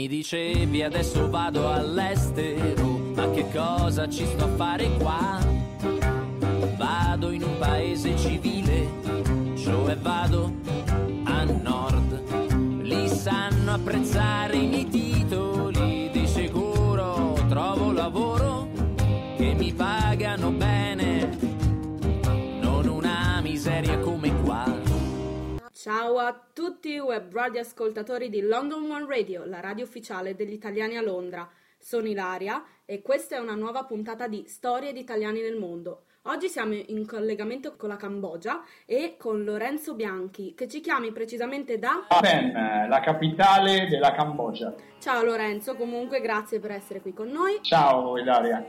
Mi dicevi adesso vado all'estero, ma che cosa ci sto a fare qua? Vado in un paese civile, cioè vado a nord. Lì sanno apprezzare i miei titoli, di sicuro trovo lavoro che mi pagano bene, non una miseria come qua. Ciao a tutti web radio ascoltatori di London ONE Radio, la radio ufficiale degli italiani a Londra. Sono Ilaria e questa è una nuova puntata di Storie di italiani nel mondo. Oggi siamo in collegamento con la Cambogia e con Lorenzo Bianchi, che ci chiami precisamente da Phnom Penh, la capitale della Cambogia. Ciao Lorenzo, comunque grazie per essere qui con noi. Ciao Ilaria.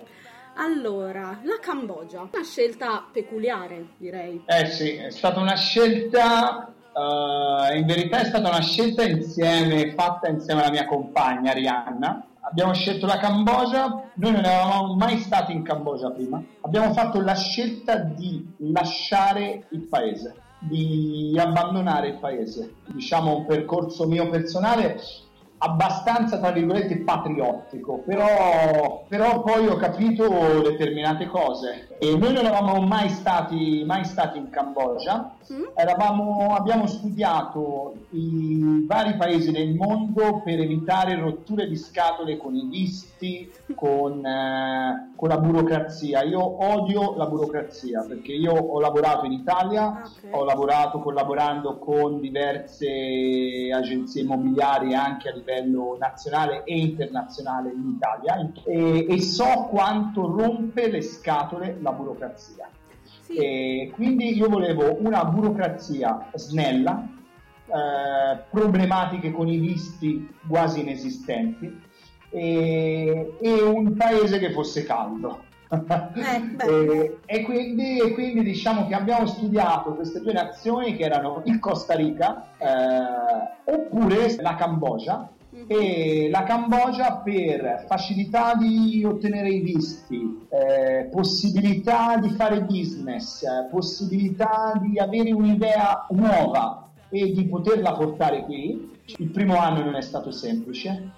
Allora, la Cambogia, una scelta peculiare direi. Sì, è stata una scelta, in verità è stata una scelta fatta insieme alla mia compagna Rihanna. Abbiamo scelto la Cambogia, noi non eravamo mai stati in Cambogia prima, abbiamo fatto la scelta di lasciare il paese, di abbandonare il paese, diciamo un percorso mio personale abbastanza tra virgolette patriottico, però poi ho capito determinate cose e noi non eravamo mai stati in Cambogia. Abbiamo studiato i vari paesi del mondo per evitare rotture di scatole con i visti, con la burocrazia. Io odio la burocrazia perché io ho lavorato in Italia, okay. Ho lavorato collaborando con diverse agenzie immobiliari anche a livello nazionale e internazionale in Italia e so quanto rompe le scatole la burocrazia. Sì. E quindi io volevo una burocrazia snella, problematiche con i visti quasi inesistenti e un paese che fosse caldo. E quindi diciamo che abbiamo studiato queste due nazioni che erano il Costa Rica oppure la Cambogia. E la Cambogia per facilità di ottenere i visti, possibilità di fare business, possibilità di avere un'idea nuova e di poterla portare qui. Il primo anno non è stato semplice,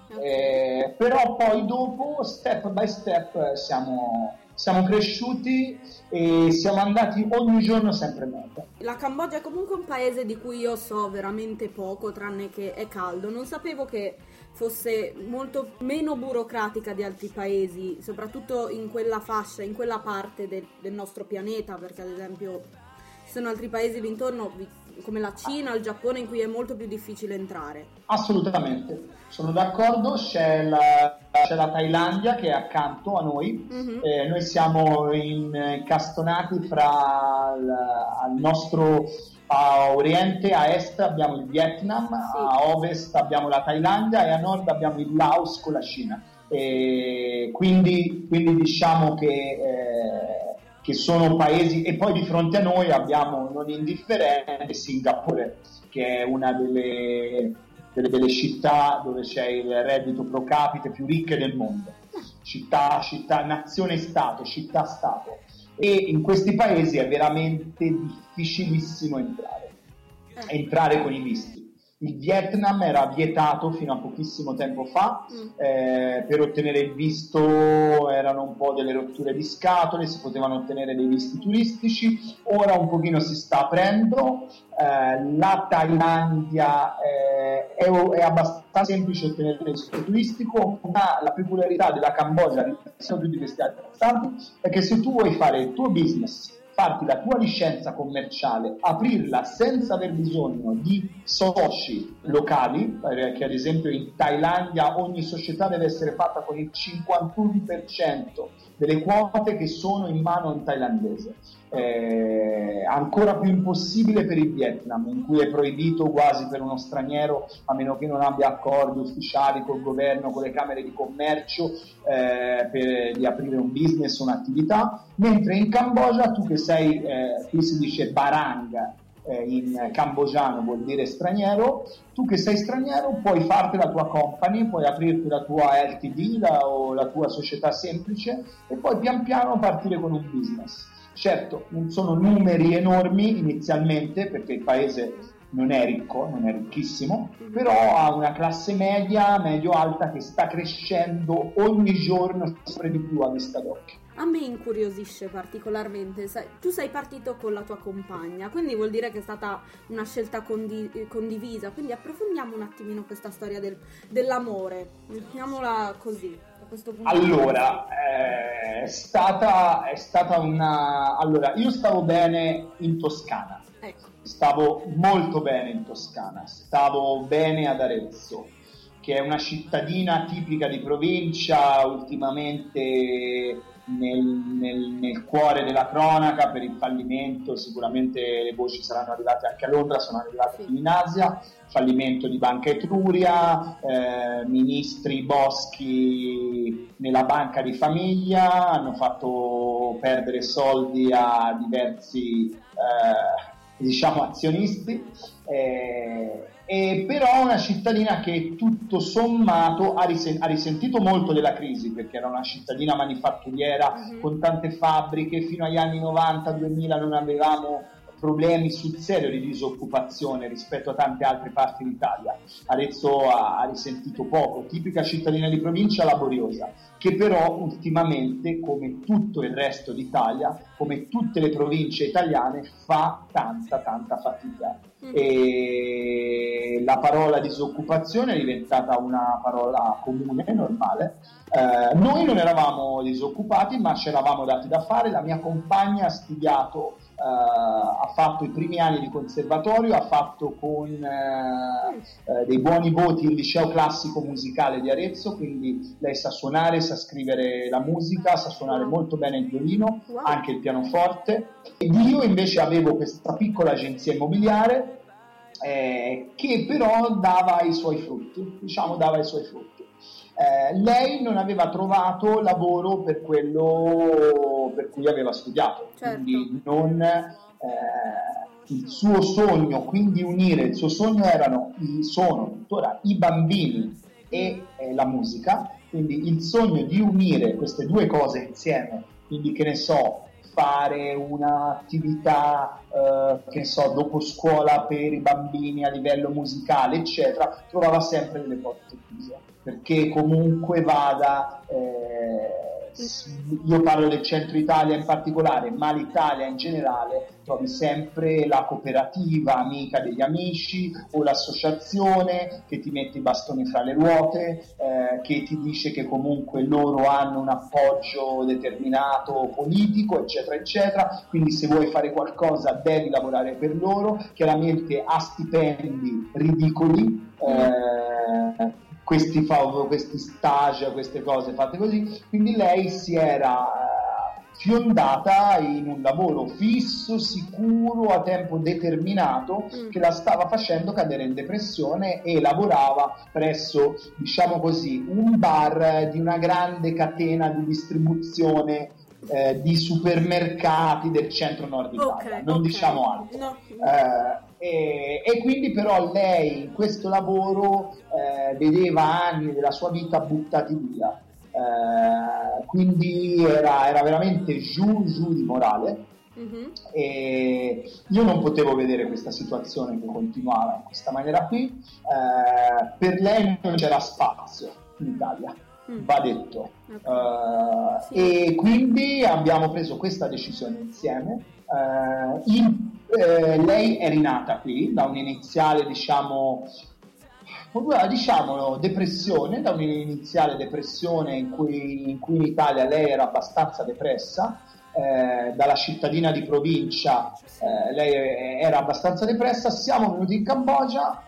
però poi dopo step by step siamo cresciuti e siamo andati ogni giorno sempre meglio. La Cambogia è comunque un paese di cui io so veramente poco, tranne che è caldo. Non sapevo che fosse molto meno burocratica di altri paesi, soprattutto in quella fascia, in quella parte del nostro pianeta, perché ad esempio ci sono altri paesi intorno come la Cina o il Giappone in cui è molto più difficile entrare. Assolutamente, sono d'accordo. C'è la Thailandia che è accanto a noi. Noi siamo incastonati fra al nostro, a oriente, a est abbiamo il Vietnam, sì. A ovest abbiamo la Thailandia e a nord abbiamo il Laos con la Cina. Quindi diciamo che sono paesi, e poi di fronte a noi abbiamo non indifferente Singapore, che è una delle città dove c'è il reddito pro capite più ricche del mondo, città nazione-stato, città-stato, e in questi paesi è veramente difficilissimo entrare con i visti. Il Vietnam era vietato fino a pochissimo tempo fa, per ottenere il visto erano un po' delle rotture di scatole, si potevano ottenere dei visti turistici, ora un pochino si sta aprendo. La Thailandia è abbastanza semplice ottenere il visto turistico, ma la peculiarità della Cambogia di questi altri stati è che se tu vuoi fare il tuo business, farti la tua licenza commerciale, aprirla senza aver bisogno di soci locali, perché ad esempio in Thailandia ogni società deve essere fatta con il 51% delle quote che sono in mano a un thailandese. Ancora più impossibile per il Vietnam, in cui è proibito quasi per uno straniero, a meno che non abbia accordi ufficiali col governo, con le camere di commercio, di aprire un business, un'attività, mentre in Cambogia tu che sei, qui si dice barang, in cambogiano vuol dire straniero, tu che sei straniero puoi farti la tua company, puoi aprirti la tua LTD o la tua società semplice e poi pian piano partire con un business. Certo, non sono numeri enormi inizialmente perché il paese non è ricco, non è ricchissimo, però ha una classe media, medio-alta, che sta crescendo ogni giorno sempre di più a vista d'occhio. A me incuriosisce particolarmente, tu sei partito con la tua compagna, quindi vuol dire che è stata una scelta condivisa, quindi approfondiamo un attimino questa storia dell'amore, mettiamola così. Allora, è stata una... Allora, io stavo bene in Toscana, ecco. Stavo molto bene in Toscana, stavo bene ad Arezzo, che è una cittadina tipica di provincia, ultimamente nel cuore della cronaca per il fallimento, sicuramente le voci saranno arrivate anche a Londra, sono arrivate fino in Asia, fallimento di Banca Etruria, ministri Boschi nella banca di famiglia, hanno fatto perdere soldi a diversi azionisti, e però una cittadina che tutto sommato ha risentito molto della crisi, perché era una cittadina manifatturiera, mm-hmm, con tante fabbriche. Fino agli anni 90-2000 non avevamo problemi sul serio di disoccupazione rispetto a tante altre parti d'Italia. Arezzo ha risentito poco, tipica cittadina di provincia laboriosa, che però ultimamente, come tutto il resto d'Italia, come tutte le province italiane, fa tanta fatica. E la parola disoccupazione è diventata una parola comune, normale. Noi non eravamo disoccupati, ma ce l'avamo dati da fare. La mia compagna ha studiato, ha fatto i primi anni di conservatorio, ha fatto con dei buoni voti il liceo classico musicale di Arezzo, quindi lei sa suonare, sa scrivere la musica, sa suonare molto bene il violino, anche il pianoforte. Ed io invece avevo questa piccola agenzia immobiliare che però dava i suoi frutti. Lei non aveva trovato lavoro per quello per cui aveva studiato, certo. Quindi il suo sogno, quindi unire il suo sogno sono tuttora i bambini e la musica, quindi il sogno di unire queste due cose insieme, quindi che ne so, fare un'attività dopo scuola per i bambini a livello musicale eccetera, trovava sempre delle porte chiuse, perché comunque vada io parlo del centro Italia in particolare, ma l'Italia in generale, trovi sempre la cooperativa amica degli amici o l'associazione che ti mette i bastoni fra le ruote, che ti dice che comunque loro hanno un appoggio determinato politico eccetera eccetera, quindi se vuoi fare qualcosa devi lavorare per loro, chiaramente a stipendi ridicoli, questi stage, queste cose fatte così. Quindi lei si era fiondata in un lavoro fisso, sicuro, a tempo determinato, che la stava facendo cadere in depressione, e lavorava presso, diciamo così, un bar di una grande catena di distribuzione di supermercati del centro nord Italia, diciamo altro. No. E quindi però lei in questo lavoro vedeva anni della sua vita buttati via, quindi era veramente giù di morale, mm-hmm. E io non potevo vedere questa situazione che continuava in questa maniera qui, per lei non c'era spazio in Italia, va detto, sì. E quindi abbiamo preso questa decisione insieme. Lei è rinata qui da un'iniziale depressione, da un'iniziale depressione in cui in Italia lei era abbastanza depressa, dalla cittadina di provincia lei era abbastanza depressa, siamo venuti in Cambogia,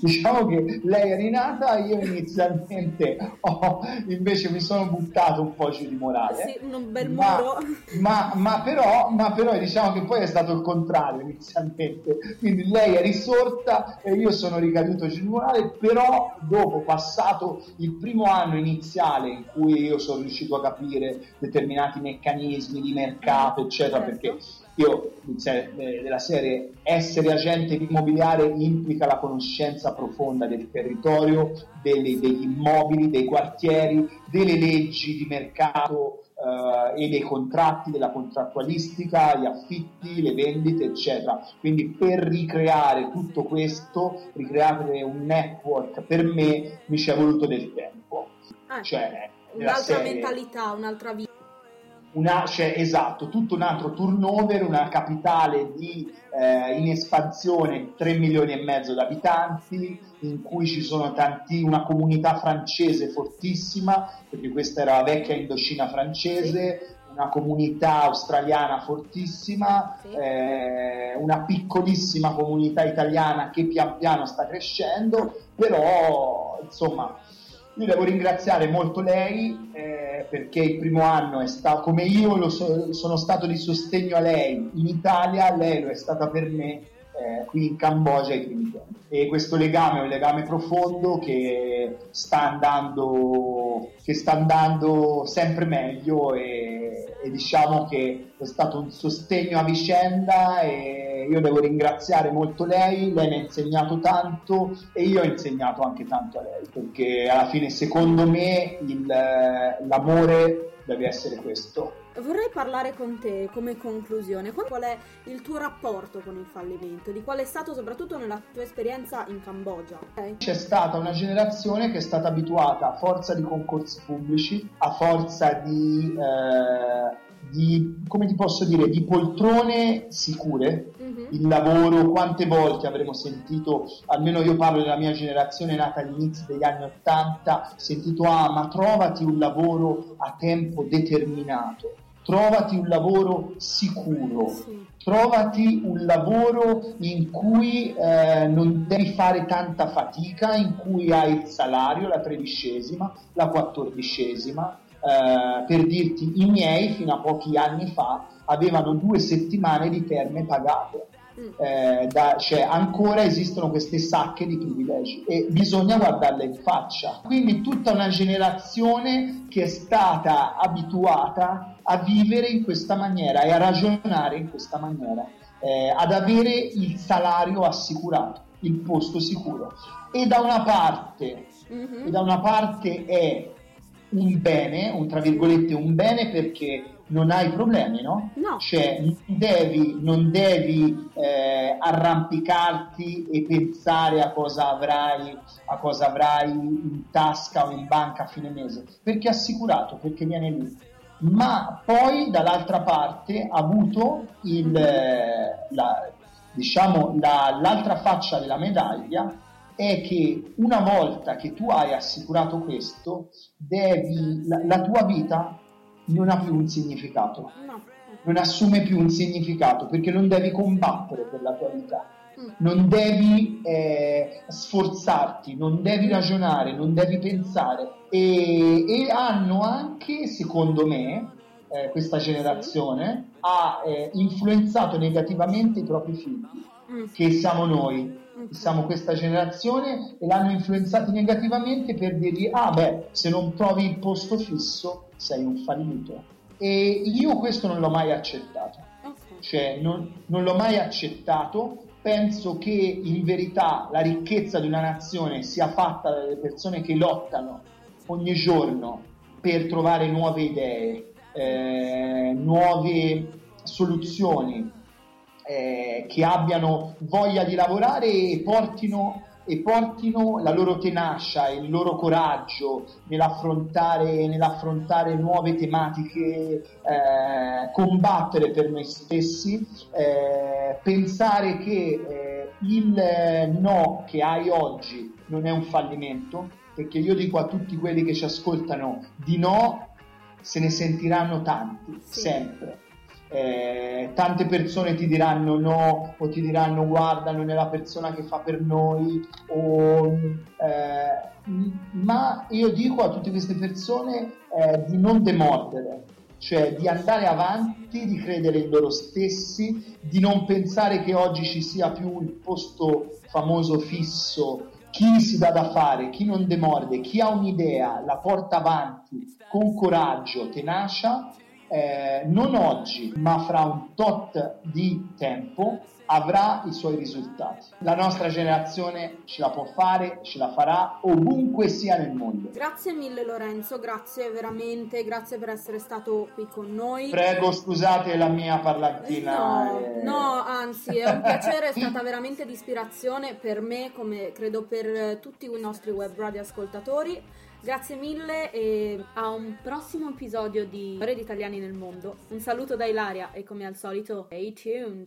diciamo che lei è rinata, io inizialmente invece mi sono buttato un po' giù di morale, sì, un bel muro. Ma però diciamo che poi è stato il contrario inizialmente, quindi lei è risorta e io sono ricaduto giù di morale, però dopo passato il primo anno iniziale in cui io sono riuscito a capire determinati meccanismi di mercato eccetera, perché io della serie essere agente immobiliare implica la conoscenza profonda del territorio, degli immobili, dei quartieri, delle leggi di mercato e dei contratti, della contrattualistica, gli affitti, le vendite, eccetera. Quindi per ricreare tutto questo, ricreare un network, per me mi ci è voluto del tempo. Cioè, un'altra mentalità, un'altra vita. Esatto, tutto un altro turnover, una capitale di in espansione, 3,5 milioni di abitanti, in cui ci sono una comunità francese fortissima, perché questa era la vecchia Indocina francese, una comunità australiana fortissima, una piccolissima comunità italiana che pian piano sta crescendo, però insomma... Io devo ringraziare molto lei perché il primo anno è stato, come io sono stato di sostegno a lei in Italia, lei lo è stata per me qui in Cambogia ai primi tempi. E questo legame è un legame profondo che sta andando sempre meglio e diciamo che è stato un sostegno a vicenda e io devo ringraziare molto lei mi ha insegnato tanto e io ho insegnato anche tanto a lei, perché alla fine secondo me l'amore deve essere questo. Vorrei parlare con te come conclusione. Qual è il tuo rapporto con il fallimento? Di qual è stato, soprattutto nella tua esperienza in Cambogia? Okay. C'è stata una generazione che è stata abituata a forza di concorsi pubblici, a forza di come ti posso dire, di poltrone sicure. Il lavoro, quante volte avremo sentito, almeno io parlo della mia generazione nata all'inizio degli anni 80, sentito ma trovati un lavoro a tempo determinato, trovati un lavoro sicuro, trovati un lavoro in cui non devi fare tanta fatica, in cui hai il salario, la 13ª, la 14ª. Per dirti, i miei fino a pochi anni fa avevano 2 settimane di terme pagate. Cioè ancora esistono queste sacche di privilegi e bisogna guardarle in faccia. Quindi tutta una generazione che è stata abituata a vivere in questa maniera e a ragionare in questa maniera, ad avere il salario assicurato, il posto sicuro, e da una parte è un bene, un tra virgolette un bene, perché non hai problemi, no? Cioè non devi arrampicarti e pensare a cosa avrai in tasca o in banca a fine mese, perché è assicurato, perché viene lì. Ma poi dall'altra parte ha avuto l'altra faccia della medaglia, è che una volta che tu hai assicurato questo, la tua vita non ha più un significato, non assume più un significato, perché non devi combattere per la tua vita, non devi sforzarti, non devi ragionare, non devi pensare. E hanno anche, secondo me, questa generazione ha influenzato negativamente i propri figli, che siamo noi. Siamo questa generazione e l'hanno influenzati negativamente per dirgli se non trovi il posto fisso sei un fallito, e io questo non l'ho mai accettato. Cioè non l'ho mai accettato. Penso che in verità la ricchezza di una nazione sia fatta dalle persone che lottano ogni giorno per trovare nuove idee, nuove soluzioni, che abbiano voglia di lavorare e portino la loro tenacia e il loro coraggio nell'affrontare nuove tematiche, combattere per noi stessi, pensare che il no che hai oggi non è un fallimento, perché io dico a tutti quelli che ci ascoltano, di no se ne sentiranno tanti, sempre. Tante persone ti diranno no, o ti diranno guarda non è la persona che fa per noi, ma io dico a tutte queste persone di non demordere, cioè di andare avanti, di credere in loro stessi, di non pensare che oggi ci sia più il posto famoso fisso. Chi si dà da fare, chi non demorde, chi ha un'idea la porta avanti con coraggio, tenacia, non oggi, ma fra un tot di tempo avrà i suoi risultati. La nostra generazione ce la può fare, ce la farà ovunque sia nel mondo. Grazie mille Lorenzo, grazie veramente, grazie per essere stato qui con noi. Prego, scusate la mia parlantina. No, anzi, è un piacere, è stata veramente di ispirazione per me, come credo per tutti i nostri web radio ascoltatori. Grazie mille e a un prossimo episodio di Storie di Italiani nel Mondo. Un saluto da Ilaria e come al solito, stay tuned!